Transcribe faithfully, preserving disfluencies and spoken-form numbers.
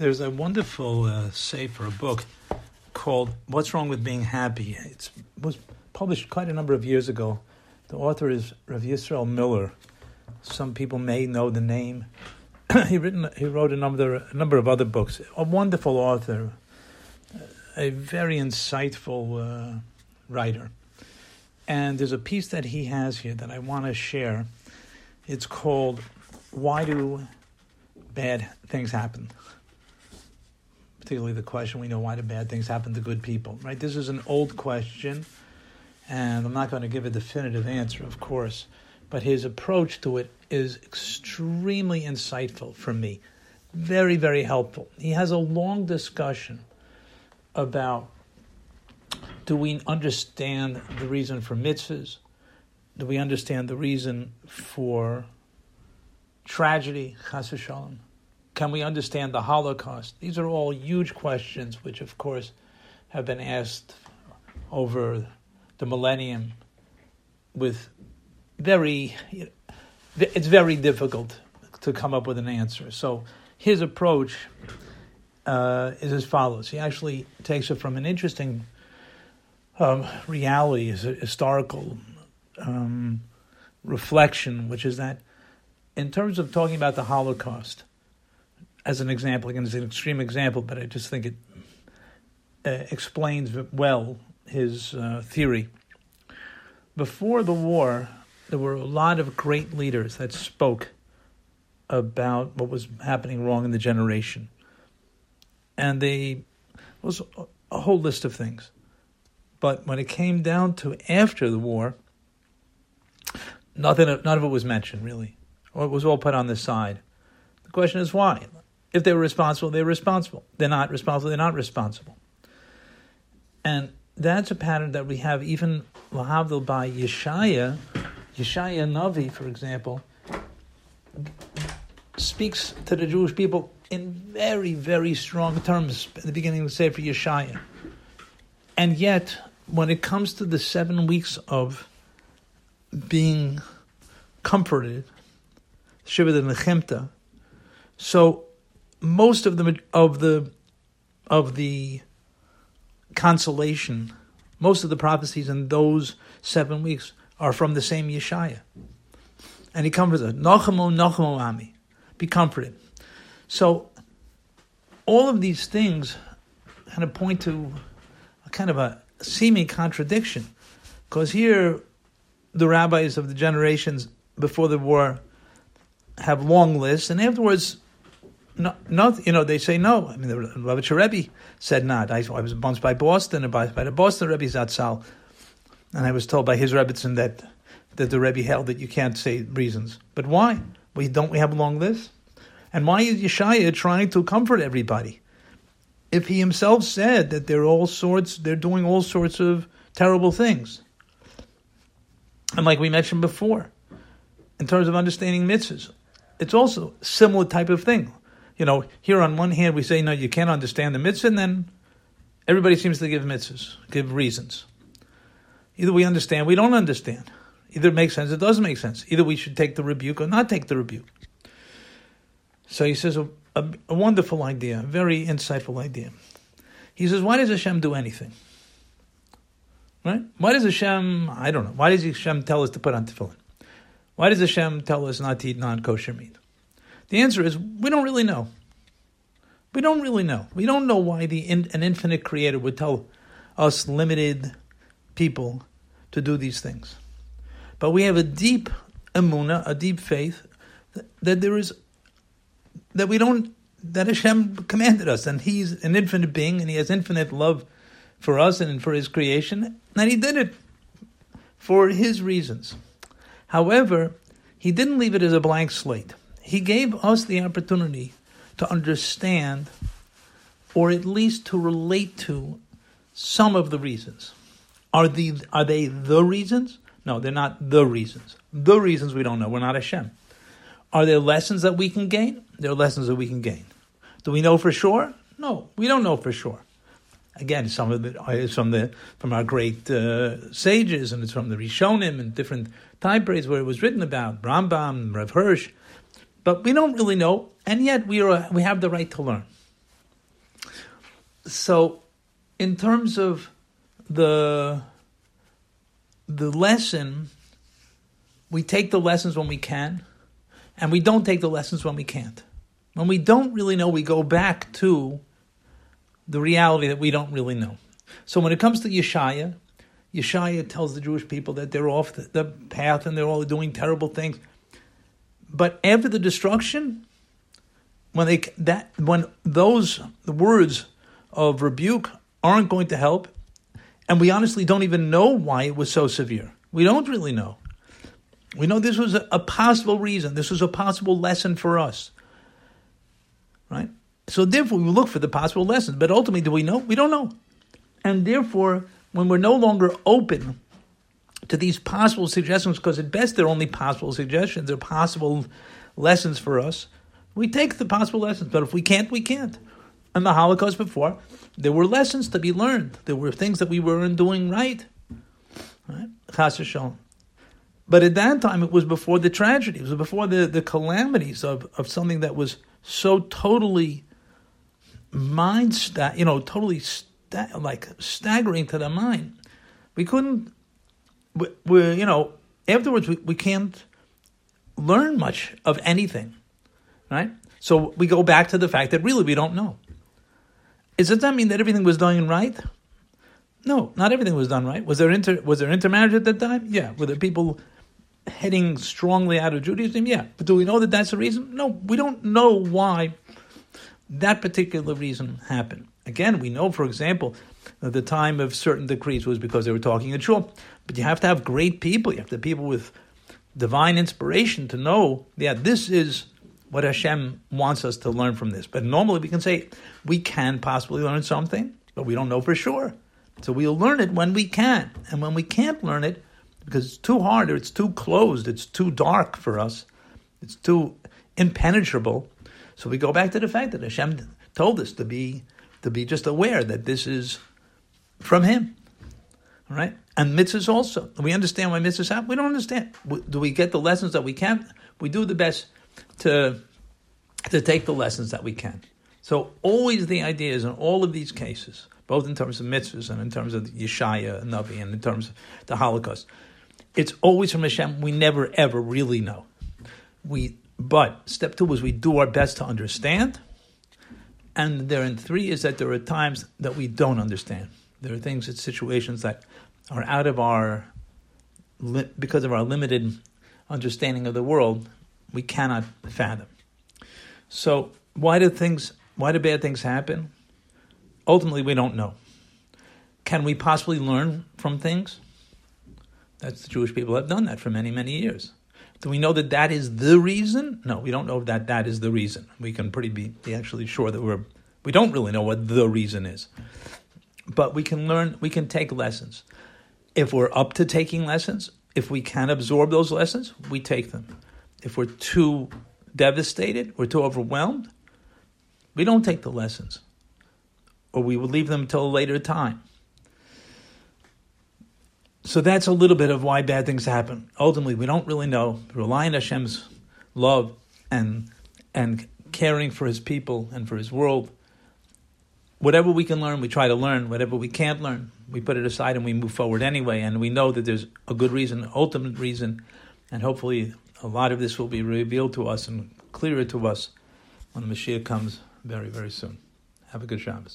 There's a wonderful uh, Sefer, a book called What's Wrong with Being Happy? It was published quite a number of years ago. The author is Rav Yisrael Miller. Some people may know the name. he written, he wrote a number, a number of other books. A wonderful author, a very insightful uh, writer. And there's a piece that he has here that I want to share. It's called, Why Do Bad Things Happen? Particularly the question, we know, why do bad things happen to good people, right? This is an old question, and I'm not going to give a definitive answer, of course. But his approach to it is extremely insightful for me. Very, very helpful. He has a long discussion about, do we understand the reason for mitzvahs? Do we understand the reason for tragedy, chas v'shalom? Can we understand the Holocaust? These are all huge questions which, of course, have been asked over the millennium with very, you know, it's very difficult to come up with an answer. So his approach uh, is as follows. He actually takes it from an interesting um, reality, a historical um, reflection, which is that in terms of talking about the Holocaust, as an example, again, it's an extreme example, but I just think it uh, explains well his uh, theory. Before the war, there were a lot of great leaders that spoke about what was happening wrong in the generation. And they, it was a whole list of things. But when it came down to after the war, nothing, none of it was mentioned, really. Or it was all put on the side. The question is why? If they were responsible, they were responsible. They're not responsible, they're not responsible. And that's a pattern that we have even lahavdil by Yeshaya, Yeshaya Navi, for example, speaks to the Jewish people in very, very strong terms at the beginning of the Sefer Yeshaya. And yet, when it comes to the seven weeks of being comforted, Shiva D'Nechemta, so most of the of the of the consolation, most of the prophecies in those seven weeks are from the same Yeshaya. And he comforts us. Nochemo, nochemo ami. Be comforted. So all of these things kind of point to a kind of a seeming contradiction. Because here the rabbis of the generations before the war have long lists, and afterwards, no, not, you know, they say no. I mean, the Rebbe Cherebi said not. I, I was bounced by Boston, and by, by the Boston Rebbe Zatzal. And I was told by his Rebbetzin that, that the Rebbe held that you can't say reasons. But why? We don't we have a long list? And why is Yeshaya trying to comfort everybody? If he himself said that they're all sorts, they're doing all sorts of terrible things. And like we mentioned before, in terms of understanding mitzvahs, it's also a similar type of thing. You know, here on one hand we say, no, you can't understand the mitzvah, and then everybody seems to give mitzvahs, give reasons. Either we understand, we don't understand. Either it makes sense, it doesn't make sense. Either we should take the rebuke or not take the rebuke. So he says, a, a, a wonderful idea, a very insightful idea. He says, why does Hashem do anything? Right? Why does Hashem, I don't know, why does Hashem tell us to put on tefillin? Why does Hashem tell us not to eat non-kosher meat? The answer is, we don't really know. We don't really know. We don't know why the in, an infinite creator would tell us limited people to do these things. But we have a deep emunah, a deep faith that there is, that we don't, that Hashem commanded us, and He's an infinite being, and He has infinite love for us and for His creation, and He did it for His reasons. However, He didn't leave it as a blank slate. He gave us the opportunity to understand, or at least to relate to, some of the reasons. Are the are they the reasons? No, they're not the reasons. The reasons we don't know. We're not Hashem. Are there lessons that we can gain? There are lessons that we can gain. Do we know for sure? No, we don't know for sure. Again, some of it is from the from our great uh, sages, and it's from the Rishonim and different time periods where it was written about, Rambam, Rav Hirsch. But we don't really know, and yet we are we have the right to learn. So, in terms of the the lesson, we take the lessons when we can, and we don't take the lessons when we can't. When we don't really know, we go back to the reality that we don't really know. So when it comes to Yeshaya, Yeshaya tells the Jewish people that they're off the, the path and they're all doing terrible things. But after the destruction, when they that when those the words of rebuke aren't going to help, and we honestly don't even know why it was so severe. We don't really know. We know this was a, a possible reason. This was a possible lesson for us, right? So therefore, we look for the possible lessons. But ultimately, do we know? We don't know. And therefore, when we're no longer open to these possible suggestions, because at best they're only possible suggestions, they're possible lessons for us, we take the possible lessons. But if we can't, we can't. And the Holocaust before, there were lessons to be learned. There were things that we weren't doing right. Right? Chas v'shalom. But at that time, it was before the tragedy. It was before the, the calamities of, of something that was so totally mind sta- you know, totally sta- like staggering to the mind. We couldn't, we, we you know, afterwards we, we can't learn much of anything, right? So we go back to the fact that really we don't know. Does that mean that everything was done right? No, not everything was done right. Was there inter was there intermarriage at that time? Yeah. Were there people heading strongly out of Judaism? Yeah. But do we know that that's the reason? No, we don't know why that particular reason happened. Again, we know, for example, that the time of certain decrees was because they were talking at shul. But you have to have great people. You have to have people with divine inspiration to know, yeah, this is what Hashem wants us to learn from this. But normally we can say, we can possibly learn something, but we don't know for sure. So we'll learn it when we can. And when we can't learn it, because it's too hard or it's too closed, it's too dark for us, it's too impenetrable, so we go back to the fact that Hashem told us to be to be just aware that this is from Him, all right? And mitzvahs also. Do we understand why mitzvahs happen? We don't understand. Do we get the lessons that we can? We do the best to to take the lessons that we can. So always the idea is in all of these cases, both in terms of mitzvahs and in terms of Yeshaya Navi and in terms of the Holocaust, it's always from Hashem. We never ever really know. We. But step two was we do our best to understand. And therein three is that there are times that we don't understand. There are things and situations that are out of our, because of our limited understanding of the world, we cannot fathom. So why do things, why do bad things happen? Ultimately, we don't know. Can we possibly learn from things? That's the Jewish people have done that for many, many years. Do we know that that is the reason? No, we don't know that that is the reason. We can pretty be, be actually sure that we're, we don't really know what the reason is. But we can learn, we can take lessons. If we're up to taking lessons, if we can absorb those lessons, we take them. If we're too devastated, we're too overwhelmed, we don't take the lessons. Or we would leave them until a later time. So that's a little bit of why bad things happen. Ultimately, we don't really know. Rely on Hashem's love and and caring for His people and for His world. Whatever we can learn, we try to learn. Whatever we can't learn, we put it aside and we move forward anyway. And we know that there's a good reason, an ultimate reason. And hopefully a lot of this will be revealed to us and clearer to us when the Mashiach comes very, very soon. Have a good Shabbos.